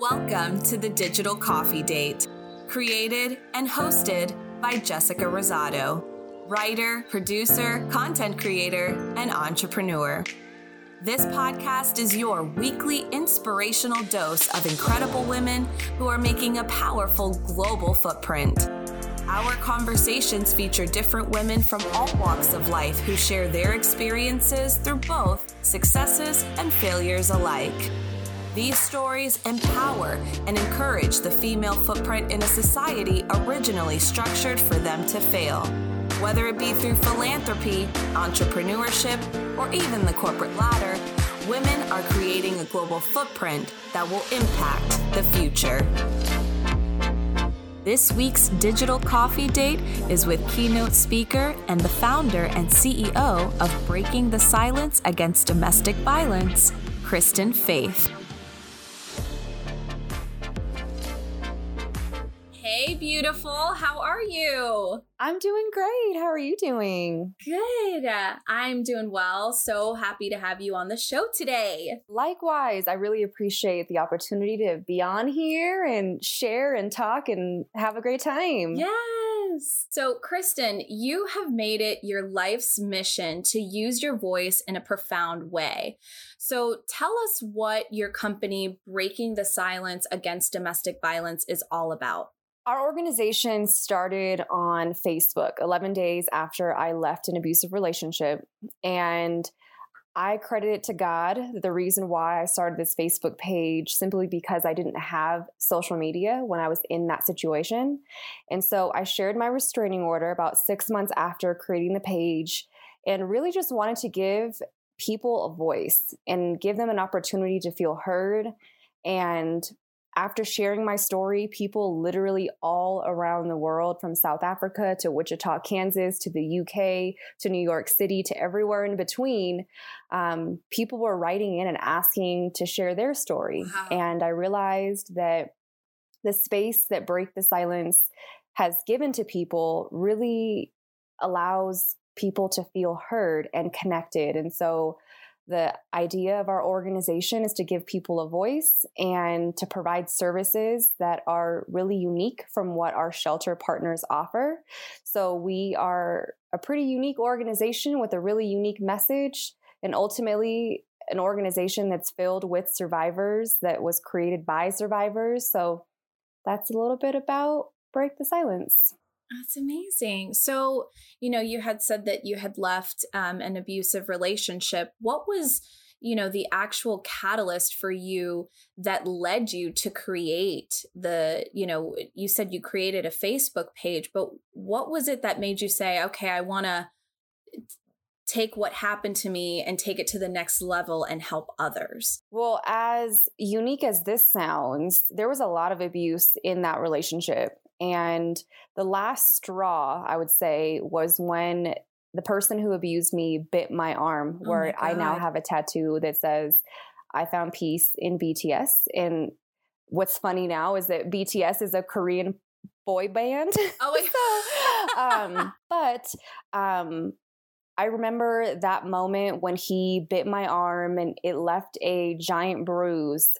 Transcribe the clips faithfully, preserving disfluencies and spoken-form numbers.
Welcome to The Digital Coffee Date, created and hosted by Jessica Rosado, writer, producer, content creator, and entrepreneur. This podcast is your weekly inspirational dose of incredible women who are making a powerful global footprint. Our conversations feature different women from all walks of life who share their experiences through both successes and failures alike. These stories empower and encourage the female footprint in a society originally structured for them to fail, whether it be through philanthropy, entrepreneurship, or even the corporate ladder. Women are creating a global footprint that will impact the future. This week's Digital Coffee Date is with keynote speaker and the founder and C E O of Breaking the Silence Against Domestic Violence, Kristen Faith. Hey, beautiful. How are you? I'm doing great. How are you doing? Good. I'm doing well. So happy to have you on the show today. Likewise. I really appreciate the opportunity to be on here and share and talk and have a great time. Yes. So, Kristen, you have made it your life's mission to use your voice in a profound way. So tell us what your company, Breaking the Silence Against Domestic Violence, is all about. Our organization started on Facebook eleven days after I left an abusive relationship, and I credit it to God. The reason why I started this Facebook page simply because I didn't have social media when I was in that situation. And so I shared my restraining order about six months after creating the page and really just wanted to give people a voice and give them an opportunity to feel heard. And after sharing my story, people literally all around the world, from South Africa to Wichita, Kansas, to the U K, to New York City, to everywhere in between, um, people were writing in and asking to share their story. Wow. And I realized that the space that Break the Silence has given to people really allows people to feel heard and connected. And so the idea of our organization is to give people a voice and to provide services that are really unique from what our shelter partners offer. So we are a pretty unique organization with a really unique message, and ultimately an organization that's filled with survivors, that was created by survivors. So that's a little bit about Break the Silence. That's amazing. So, you know, you had said that you had left um, an abusive relationship. What was, you know, the actual catalyst for you that led you to create the, you know, you said you created a Facebook page, but what was it that made you say, okay, I want to take what happened to me and take it to the next level and help others? Well, as unique as this sounds, there was a lot of abuse in that relationship. And the last straw, I would say, was when the person who abused me bit my arm, oh where my I now have a tattoo that says, I found peace in B T S. And what's funny now is that B T S is a Korean boy band. Oh my God. so, um, but um, I remember that moment when he bit my arm and it left a giant bruise.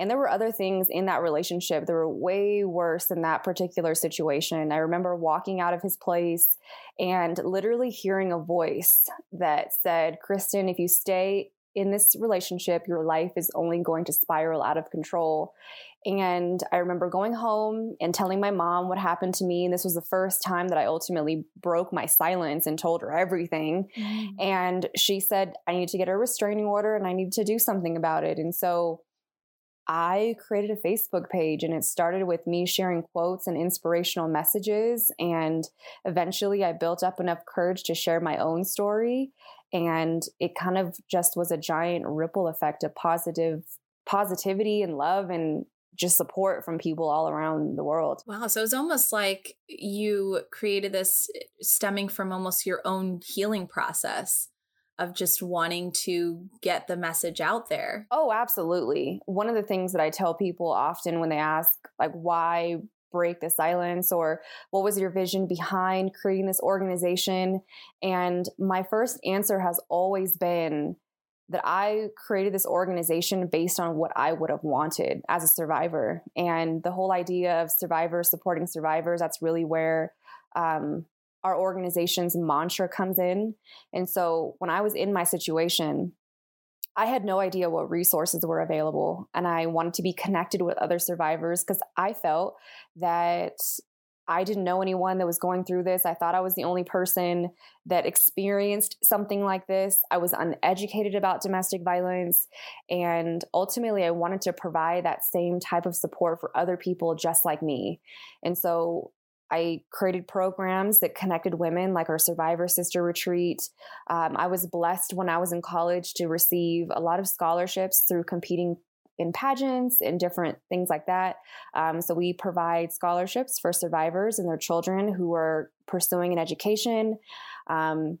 And there were other things in that relationship that were way worse than that particular situation. I remember walking out of his place and literally hearing a voice that said, Kristen, if you stay in this relationship, your life is only going to spiral out of control. And I remember going home and telling my mom what happened to me. And this was the first time that I ultimately broke my silence and told her everything. Mm-hmm. And she said, I need to get a restraining order and I need to do something about it. And so I created a Facebook page, and it started with me sharing quotes and inspirational messages. And eventually I built up enough courage to share my own story. And it kind of just was a giant ripple effect of positive positivity and love and just support from people all around the world. Wow. So it's almost like you created this stemming from almost your own healing process of just wanting to get the message out there. Oh, absolutely. One of the things that I tell people often when they ask, like, why break the silence, or what was your vision behind creating this organization? And my first answer has always been, that I created this organization based on what I would have wanted as a survivor. And the whole idea of survivors supporting survivors, that's really where um, our organization's mantra comes in. And so when I was in my situation, I had no idea what resources were available, and I wanted to be connected with other survivors because I felt that I didn't know anyone that was going through this. I thought I was the only person that experienced something like this. I was uneducated about domestic violence. And ultimately, I wanted to provide that same type of support for other people just like me. And so I created programs that connected women, like our Survivor Sister Retreat. Um, I was blessed when I was in college to receive a lot of scholarships through competing in pageants and different things like that. Um, so we provide scholarships for survivors and their children who are pursuing an education. Um,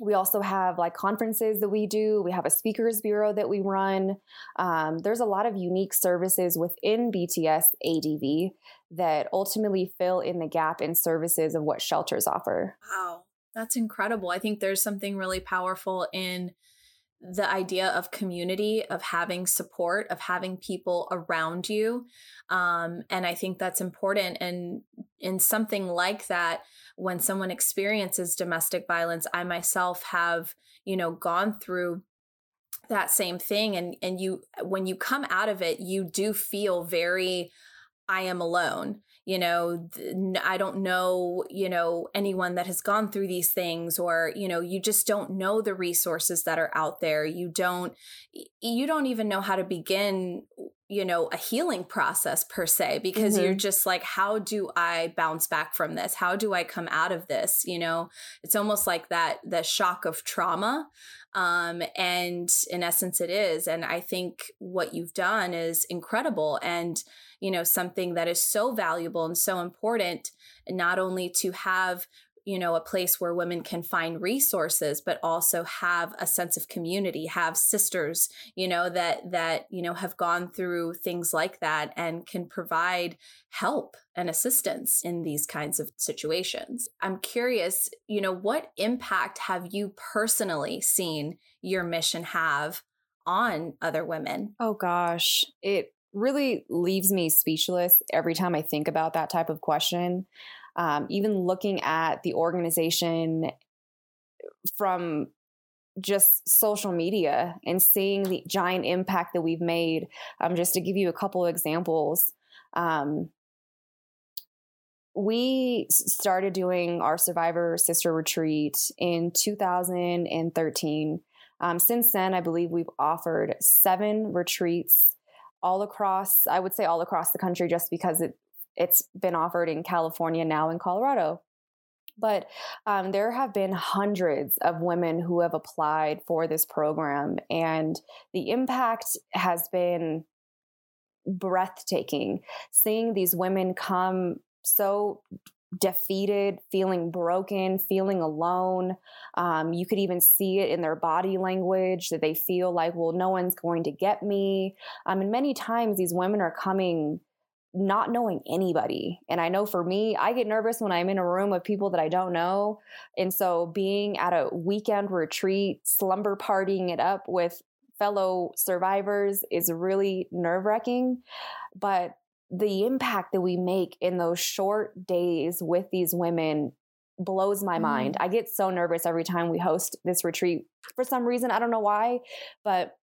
we also have like conferences that we do. We have a speakers bureau that we run. Um, there's a lot of unique services within B T S A D V that ultimately fill in the gap in services of what shelters offer. Wow, that's incredible. I think there's something really powerful in the idea of community, of having support, of having people around you. Um, and I think that's important. And in something like that, when someone experiences domestic violence, I myself have, you know, gone through that same thing. And, and you, when you come out of it, you do feel very, I am alone. You know, I don't know, you know, anyone that has gone through these things, or, you know, you just don't know the resources that are out there. You don't, you don't even know how to begin, you know, a healing process per se, because mm-hmm. you're just like, how do I bounce back from this? How do I come out of this? You know, it's almost like that, the shock of trauma. Um, and in essence it is. And I think what you've done is incredible. And, you know, something that is so valuable and so important, not only to have, you know, a place where women can find resources, but also have a sense of community, have sisters, you know, that, that, you know, have gone through things like that and can provide help and assistance in these kinds of situations. I'm curious, you know, what impact have you personally seen your mission have on other women? Oh gosh, it really leaves me speechless every time I think about that type of question. Um, even looking at the organization from just social media and seeing the giant impact that we've made. Um, just to give you a couple examples, um, we started doing our Survivor Sister Retreat in two thousand thirteen. Um, since then, I believe we've offered seven retreats all across, I would say all across the country, just because it, it's been offered in California, now in Colorado. But um, there have been hundreds of women who have applied for this program, and the impact has been breathtaking. Seeing these women come so defeated, feeling broken, feeling alone. Um, you could even see it in their body language that they feel like, well, no one's going to get me. Um, and many times these women are coming not knowing anybody. And I know for me, I get nervous when I'm in a room of people that I don't know. And so being at a weekend retreat, slumber partying it up with fellow survivors is really nerve-wracking. But the impact that we make in those short days with these women blows my mm-hmm. mind. I get so nervous every time we host this retreat for some reason. I don't know why, but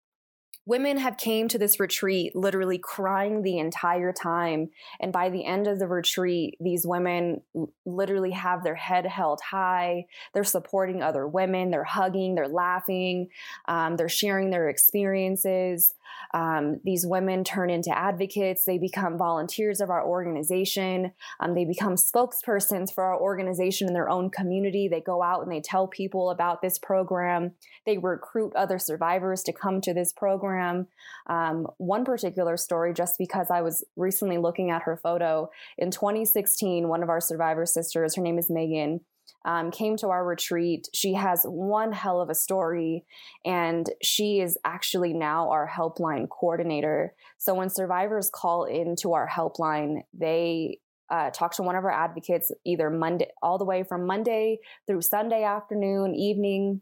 women have came to this retreat literally crying the entire time. And by the end of the retreat, these women literally have their head held high. They're supporting other women. They're hugging, they're laughing. Um, they're sharing their experiences. Um, these women turn into advocates. They become volunteers of our organization. Um, they become spokespersons for our organization in their own community. They go out and they tell people about this program. They recruit other survivors to come to this program. Um, one particular story, just because I was recently looking at her photo, in twenty sixteen, one of our survivor sisters, her name is Megan, Um, came to our retreat. She has one hell of a story, and she is actually now our helpline coordinator. So when survivors call into our helpline, they uh, talk to one of our advocates either Monday, all the way from Monday through Sunday afternoon, evening.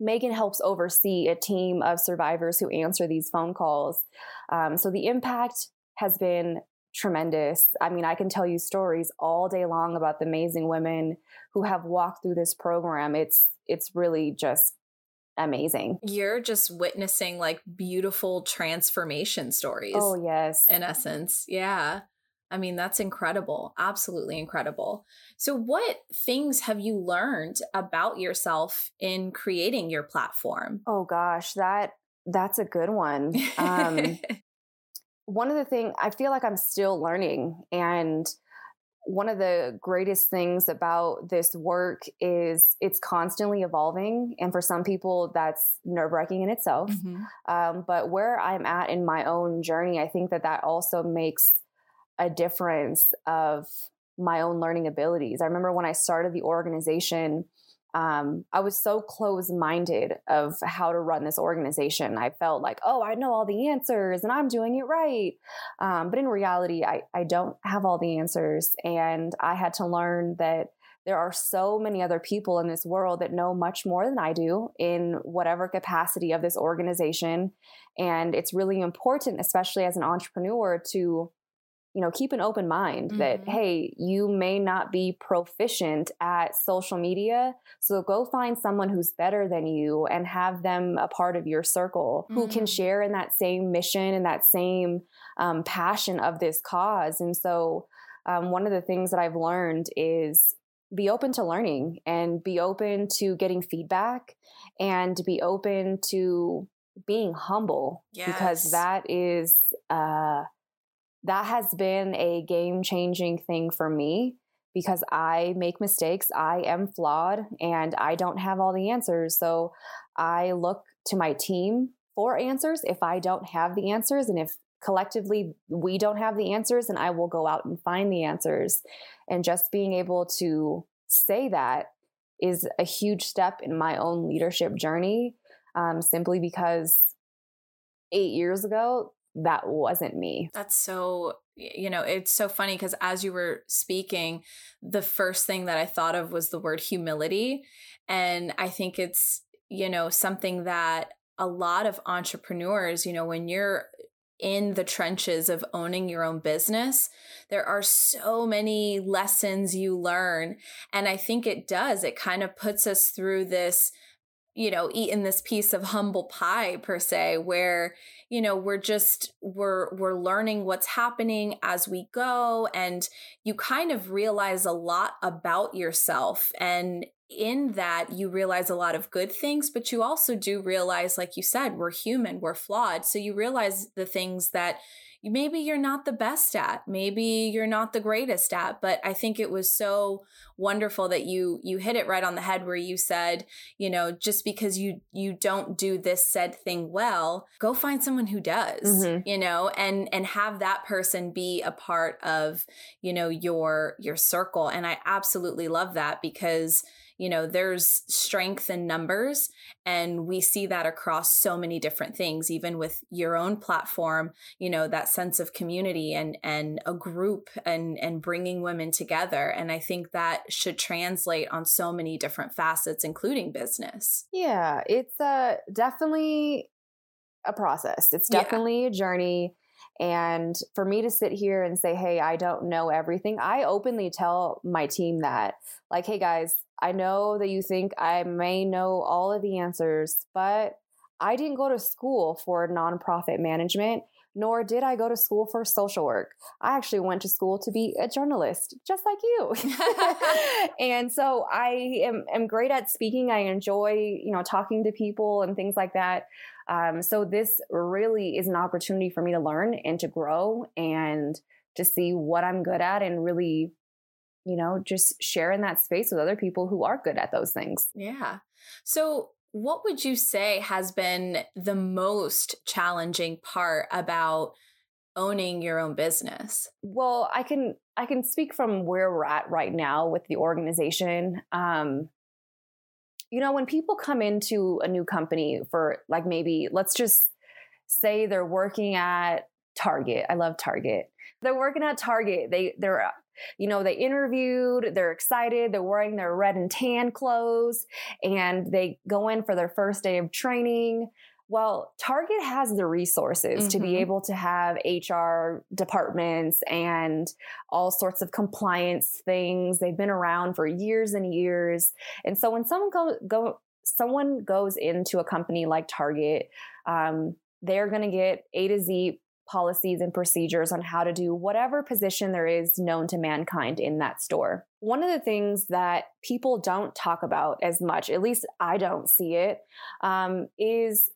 Megan helps oversee a team of survivors who answer these phone calls. Um, so the impact has been tremendous. I mean, I can tell you stories all day long about the amazing women who have walked through this program. It's, it's really just amazing. You're just witnessing like beautiful transformation stories. Oh, yes. In essence. Yeah. I mean, that's incredible. Absolutely incredible. So what things have you learned about yourself in creating your platform? Oh gosh, that that's a good one. Um, one of the things I feel like I'm still learning, and one of the greatest things about this work is it's constantly evolving. And for some people that's nerve-wracking in itself. Mm-hmm. Um, but where I'm at in my own journey, I think that that also makes a difference of my own learning abilities. I remember when I started the organization, um, I was so close-minded of how to run this organization. I felt like, oh, I know all the answers and I'm doing it right. Um, but in reality, I, I don't have all the answers. And I had to learn that there are so many other people in this world that know much more than I do in whatever capacity of this organization. And it's really important, especially as an entrepreneur, to you know, keep an open mind mm-hmm. that, hey, you may not be proficient at social media. So go find someone who's better than you and have them a part of your circle mm-hmm. who can share in that same mission and that same um, passion of this cause. And so um, one of the things that I've learned is be open to learning and be open to getting feedback and be open to being humble yes. because that is, uh, that has been a game-changing thing for me because I make mistakes, I am flawed, and I don't have all the answers. So I look to my team for answers if I don't have the answers. And if collectively we don't have the answers, then I will go out and find the answers. And just being able to say that is a huge step in my own leadership journey, um, simply because eight years ago, that wasn't me. That's so, you know, it's so funny because as you were speaking, the first thing that I thought of was the word humility. And I think it's, you know, something that a lot of entrepreneurs, you know, when you're in the trenches of owning your own business, there are so many lessons you learn. And I think it does, it kind of puts us through this, you know, eating this piece of humble pie per se, where, you know, we're just, we're, we're learning what's happening as we go. And you kind of realize a lot about yourself. And in that, you realize a lot of good things, but you also do realize, like you said, we're human, we're flawed. So you realize the things that maybe you're not the best at, maybe you're not the greatest at, but I think it was so wonderful that you you hit it right on the head where you said, you know, just because you you don't do this said thing well, go find someone who does, mm-hmm. you know, and and have that person be a part of, you know, your your circle. And I absolutely love that because, you know, there's strength in numbers, and we see that across so many different things, even with your own platform, you know, that sense of community and, and a group and, and bringing women together. And I think that should translate on so many different facets, including business. Yeah, it's uh, definitely a process. It's definitely yeah. a journey. And for me to sit here and say, hey, I don't know everything, I openly tell my team that, like, hey guys, I know that you think I may know all of the answers, but I didn't go to school for nonprofit management, nor did I go to school for social work. I actually went to school to be a journalist, just like you. And so I am, am great at speaking. I enjoy, you know, talking to people and things like that. Um, so this really is an opportunity for me to learn and to grow and to see what I'm good at and really, you know, just share in that space with other people who are good at those things. Yeah. So what would you say has been the most challenging part about owning your own business? Well, I can, I can speak from where we're at right now with the organization. Um, You know, when people come into a new company for like, maybe let's just say they're working at Target. I love Target. They're working at Target. They, they're, you know, they interviewed, they're excited, they're wearing their red and tan clothes, and they go in for their first day of training. Well, Target has the resources mm-hmm. to be able to have H R departments and all sorts of compliance things. They've been around for years and years. And so when someone go, go someone goes into a company like Target, um, they're going to get A to Z policies and procedures on how to do whatever position there is known to mankind in that store. One of the things that people don't talk about as much, at least I don't see it, um, is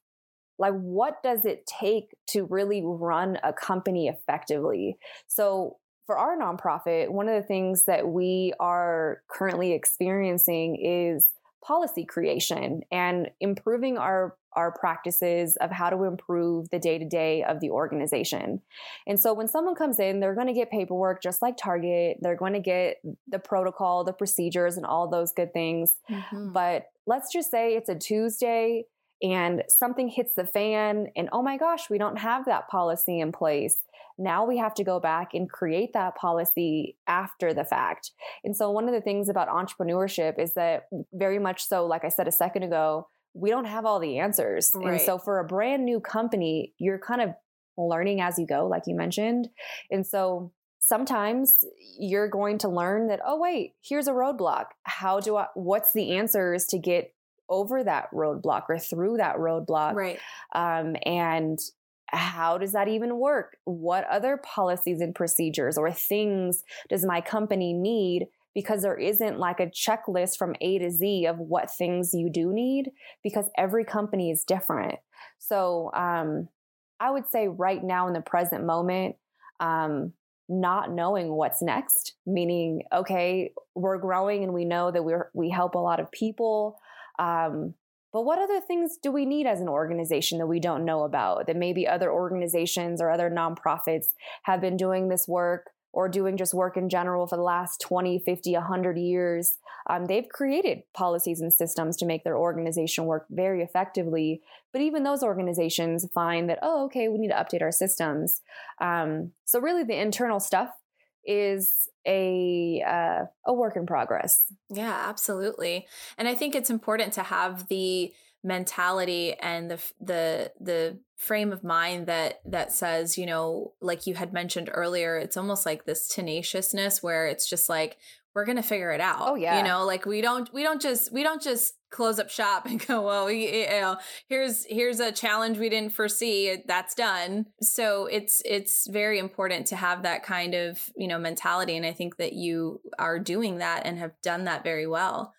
like, what does it take to really run a company effectively? So for our nonprofit, one of the things that we are currently experiencing is policy creation and improving our our practices of how to improve the day-to-day of the organization. And so when someone comes in, they're going to get paperwork just like Target. They're going to get the protocol, the procedures, and all those good things. Mm-hmm. But let's just say it's a Tuesday and something hits the fan and, oh my gosh, we don't have that policy in place. Now we have to go back and create that policy after the fact. And so one of the things about entrepreneurship is that very much so, like I said a second ago, we don't have all the answers. Right. And so for a brand new company, you're kind of learning as you go, like you mentioned. And so sometimes you're going to learn that, oh wait, here's a roadblock. How do I, what's the answers to get over that roadblock or through that roadblock? Right. Um, and how does that even work? What other policies and procedures or things does my company need? Because there isn't like a checklist from A to Z of what things you do need, because every company is different. So um, I would say right now in the present moment, um, not knowing what's next, meaning, okay, we're growing and we know that we're, we help a lot of people. Um, but what other things do we need as an organization that we don't know about, that maybe other organizations or other nonprofits have been doing this work or doing just work in general for the last twenty, fifty, one hundred years? Um, they've created policies and systems to make their organization work very effectively. But even those organizations find that, oh, okay, we need to update our systems. Um, so really the internal stuff is a uh, a work in progress. Yeah, absolutely. And I think it's important to have the mentality and the the the frame of mind that that says, you know, like you had mentioned earlier, it's almost like this tenaciousness where it's just like, we're going to figure it out. Oh yeah. You know, like we don't, we don't just, we don't just close up shop and go, well, we, you know, here's, here's a challenge we didn't foresee, that's done. So it's, it's very important to have that kind of, you know, mentality. And I think that you are doing that and have done that very well.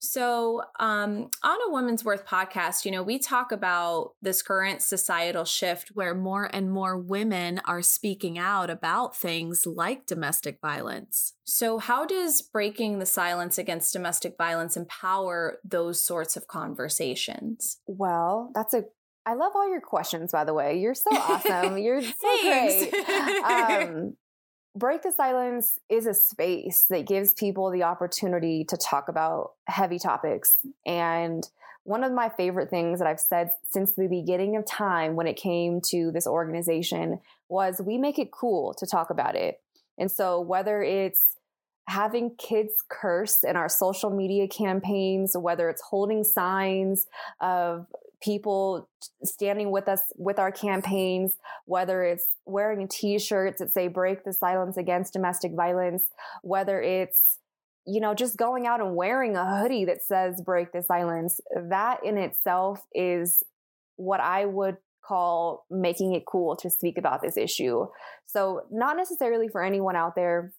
So um, on a Woman's Worth podcast, you know, we talk about this current societal shift where more and more women are speaking out about things like domestic violence. So how does breaking the silence against domestic violence empower those sorts of conversations? Well, that's a I love all your questions, by the way. You're so awesome. You're so great. Um, Break the Silence is a space that gives people the opportunity to talk about heavy topics. And one of my favorite things that I've said since the beginning of time when it came to this organization was we make it cool to talk about it. And so whether it's having kids curse in our social media campaigns, whether it's holding signs of people standing with us with our campaigns, whether it's wearing t-shirts that say Break the Silence Against Domestic Violence, whether it's, you know, just going out and wearing a hoodie that says Break the Silence, that in itself is what I would call making it cool to speak about this issue. So not necessarily for anyone out there.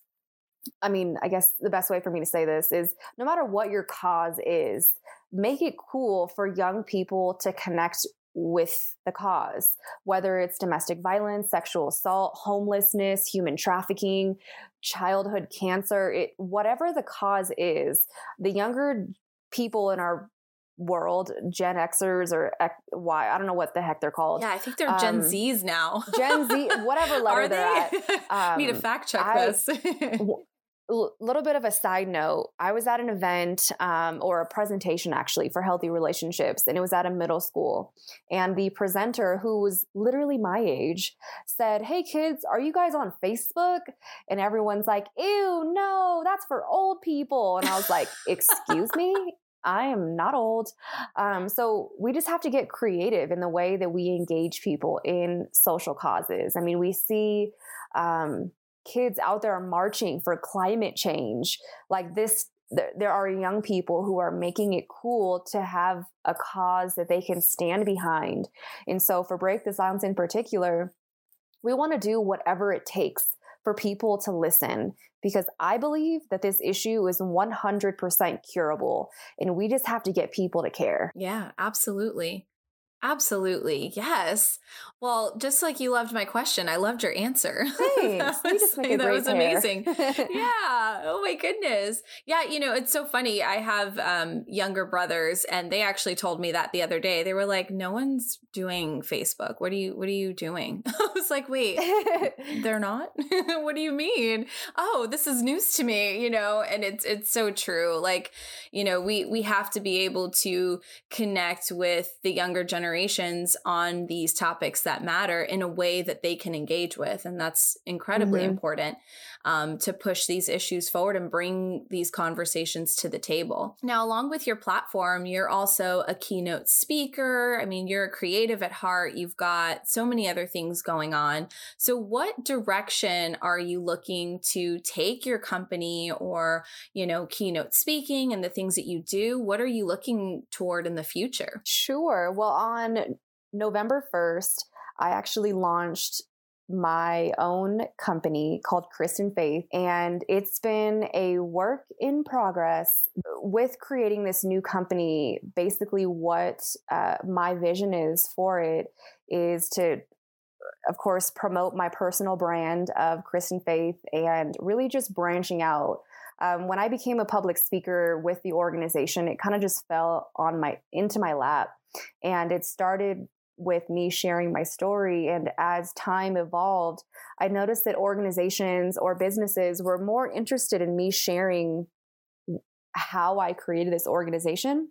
I mean, I guess the best way for me to say this is no matter what your cause is, make it cool for young people to connect with the cause, whether it's domestic violence, sexual assault, homelessness, human trafficking, childhood cancer, it, whatever the cause is, the younger people in our world, Gen Xers or Y, I don't know what the heck they're called. Yeah, I think they're um, Gen Zs now. Gen Z, whatever letter they're at. Um, Need to fact check I, this. L- little bit of a side note, I was at an event um, or a presentation actually for healthy relationships, and it was at a middle school. And the presenter, who was literally my age, said, "Hey kids, are you guys on Facebook?" And everyone's like, "Ew, no, that's for old people." And I was like, "Excuse me? I am not old." Um, so we just have to get creative in the way that we engage people in social causes. I mean, we see um, kids out there marching for climate change. Like this, th- there are young people who are making it cool to have a cause that they can stand behind. And so for Break the Silence in particular, we want to do whatever it takes for people to listen, because I believe that this issue is one hundred percent curable, and we just have to get people to care. Yeah, absolutely. Absolutely. Yes. Well, just like you loved my question, I loved your answer. Thanks. You just make a great that was hair. Amazing. Yeah. Oh my goodness. Yeah. You know, it's so funny. I have um, younger brothers, and they actually told me that the other day. They were like, "No one's doing Facebook. What are you, what are you doing?" I was like, "Wait, they're not? What do you mean? Oh, this is news to me," you know, and it's, it's so true. Like, you know, we, we have to be able to connect with the younger generation generations on these topics that matter in a way that they can engage with. And that's incredibly mm-hmm. important um, to push these issues forward and bring these conversations to the table. Now, along with your platform, you're also a keynote speaker. I mean, you're a creative at heart. You've got so many other things going on. So what direction are you looking to take your company, or, you know, keynote speaking and the things that you do? What are you looking toward in the future? Sure. Well, on On November first, I actually launched my own company called Kristen Faith, and it's been a work in progress with creating this new company. Basically, what uh, my vision is for it is to, of course, promote my personal brand of Kristen Faith and really just branching out. Um, when I became a public speaker with the organization, it kind of just fell on my into my lap. And it started with me sharing my story. And as time evolved, I noticed that organizations or businesses were more interested in me sharing how I created this organization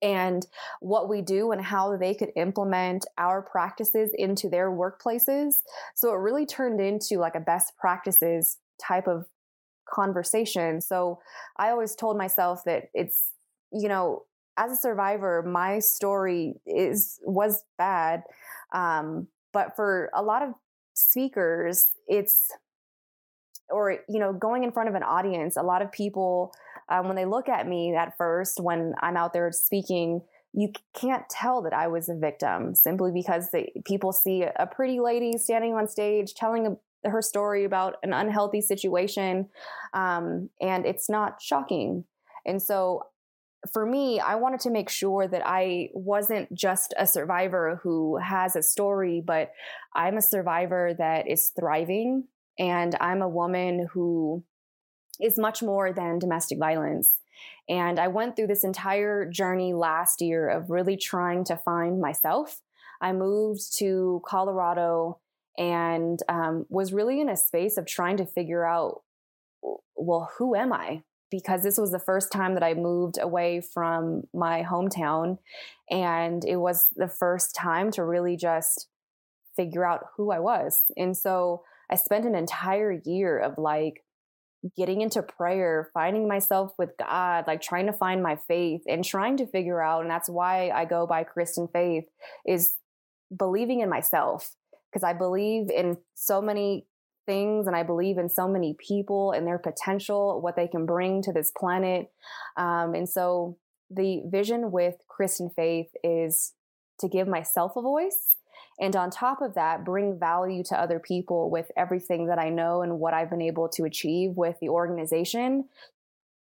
and what we do and how they could implement our practices into their workplaces. So it really turned into like a best practices type of conversation. So I always told myself that it's, you know, as a survivor, my story is was bad, um, but for a lot of speakers, it's or you know, going in front of an audience, a lot of people um, when they look at me at first when I'm out there speaking, you can't tell that I was a victim simply because they, people see a pretty lady standing on stage telling a her story about an unhealthy situation. Um, and it's not shocking. And so for me, I wanted to make sure that I wasn't just a survivor who has a story, but I'm a survivor that is thriving. And I'm a woman who is much more than domestic violence. And I went through this entire journey last year of really trying to find myself. I moved to Colorado and um, was really in a space of trying to figure out, well, who am I? Because this was the first time that I moved away from my hometown. And it was the first time to really just figure out who I was. And so I spent an entire year of like getting into prayer, finding myself with God, like trying to find my faith and trying to figure out. And that's why I go by Kristen Faith, is believing in myself. Because I believe in so many things, and I believe in so many people and their potential, what they can bring to this planet. Um, and so the vision with Kristen Faith is to give myself a voice, and on top of that, bring value to other people with everything that I know and what I've been able to achieve with the organization.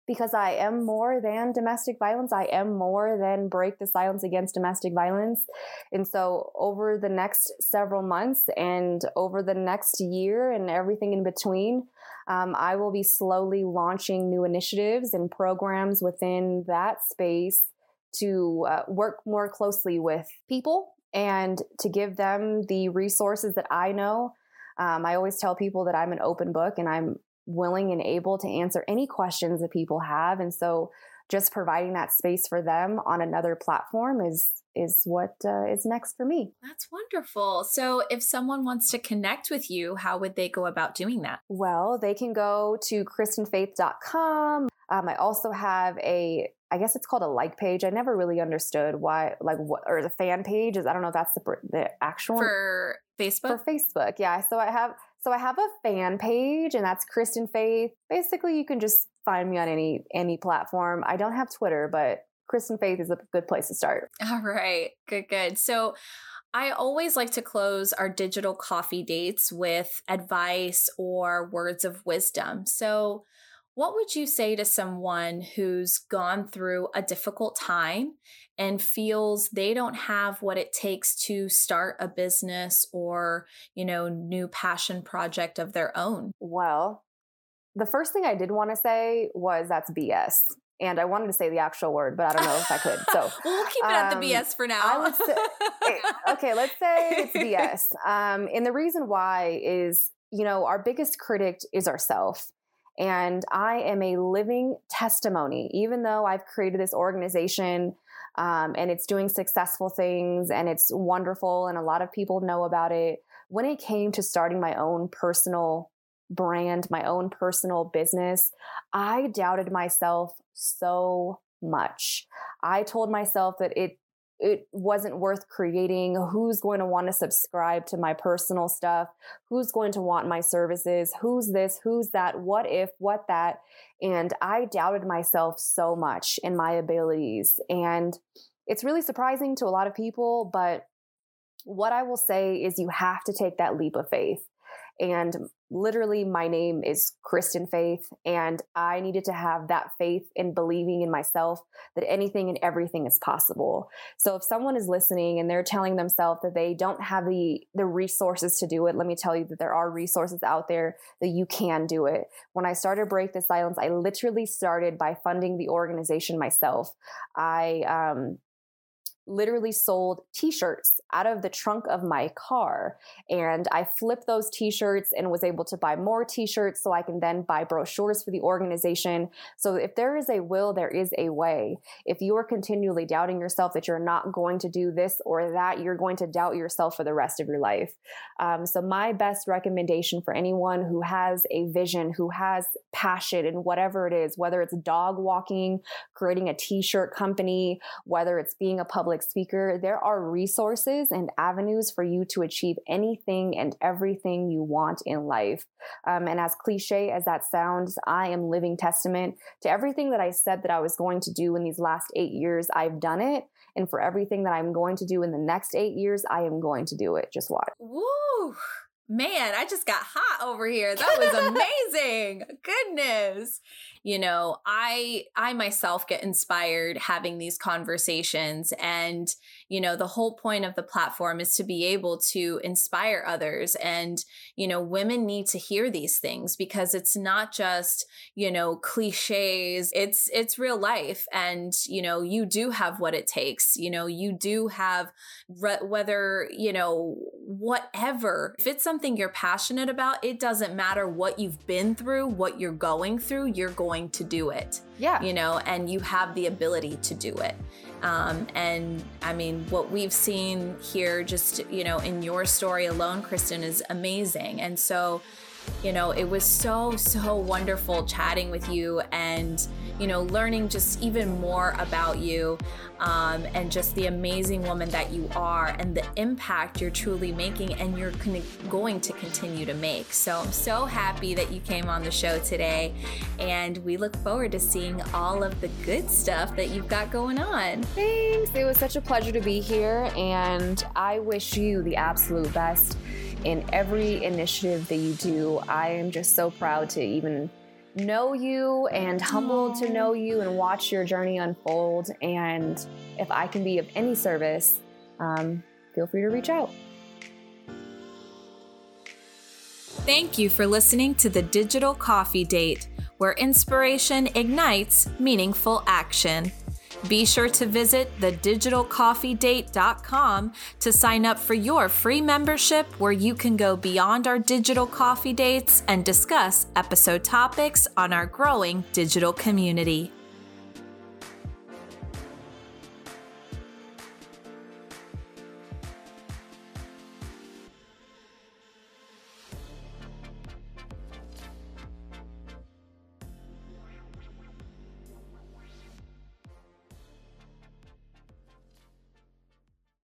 Because I am more than domestic violence. I am more than Break the Silence Against Domestic Violence. And so over the next several months and over the next year and everything in between, um, I will be slowly launching new initiatives and programs within that space to uh, work more closely with people and to give them the resources that I know. Um, I always tell people that I'm an open book, and I'm willing and able to answer any questions that people have. And so just providing that space for them on another platform is is what uh, is next for me. That's wonderful. So if someone wants to connect with you, how would they go about doing that? Well, they can go to Kristen Faith dot com. Um, I also have a, I guess it's called a like page. I never really understood why, like what, or the fan page is, I don't know if that's the, the actual for one. Facebook, for Facebook. Yeah. So I have, so I have a fan page, and that's Kristen Faith. Basically you can just find me on any, any platform. I don't have Twitter, but Kristen Faith is a good place to start. All right. Good, good. So I always like to close our digital coffee dates with advice or words of wisdom. So what would you say to someone who's gone through a difficult time and feels they don't have what it takes to start a business or, you know, new passion project of their own? Well, the first thing I did want to say was that's B S. And I wanted to say the actual word, but I don't know if I could. So we'll keep it um, at the B S for now. I would say, okay, let's say it's B S. Um, and the reason why is, you know, our biggest critic is ourselves. And I am a living testimony, even though I've created this organization um, and it's doing successful things and it's wonderful and a lot of people know about it. When it came to starting my own personal brand, my own personal business, I doubted myself so much. I told myself that it It wasn't worth creating. Who's going to want to subscribe to my personal stuff? Who's going to want my services? Who's this? Who's that? What if? What that? And I doubted myself so much in my abilities. And it's really surprising to a lot of people, but what I will say is you have to take that leap of faith. And literally my name is Kristen Faith, and I needed to have that faith in believing in myself that anything and everything is possible. So if someone is listening and they're telling themselves that they don't have the, the resources to do it, let me tell you that there are resources out there that you can do it. When I started Break the Silence, I literally started by funding the organization myself. I, um, literally sold t-shirts out of the trunk of my car. And I flipped those t-shirts and was able to buy more t-shirts so I can then buy brochures for the organization. So if there is a will, there is a way. If you are continually doubting yourself that you're not going to do this or that, you're going to doubt yourself for the rest of your life. Um, so my best recommendation for anyone who has a vision, who has passion in whatever it is, whether it's dog walking, creating a t-shirt company, whether it's being a public speaker, there are resources and avenues for you to achieve anything and everything you want in life. Um, and as cliche as that sounds, I am living testament to everything that I said that I was going to do in these last eight years. I've done it. And for everything that I'm going to do in the next eight years, I am going to do it. Just watch. Woo! Man, I just got hot over here. That was amazing. Goodness. You know, I I myself get inspired having these conversations. And, you know, the whole point of the platform is to be able to inspire others. And, you know, women need to hear these things because it's not just, you know, cliches. It's it's real life. And, you know, you do have what it takes. You know, you do have re- whether, you know, whatever. If it's something Something you're passionate about, it doesn't matter what you've been through, what you're going through, you're going to do it. Yeah. You know, and you have the ability to do it. Um, and I mean, what we've seen here, just, you know, in your story alone, Kristen, is amazing. And so, you know, it was so, so wonderful chatting with you and, you know, learning just even more about you um, and just the amazing woman that you are and the impact you're truly making and you're con- going to continue to make. So I'm so happy that you came on the show today, and we look forward to seeing all of the good stuff that you've got going on. Thanks. It was such a pleasure to be here, and I wish you the absolute best in every initiative that you do. I am just so proud to even know you and humbled to know you and watch your journey unfold. And if I can be of any service, um, feel free to reach out. Thank you for listening to The Digital Coffee Date, where inspiration ignites meaningful action. Be sure to visit the digital coffee date dot com to sign up for your free membership, where you can go beyond our digital coffee dates and discuss episode topics on our growing digital community.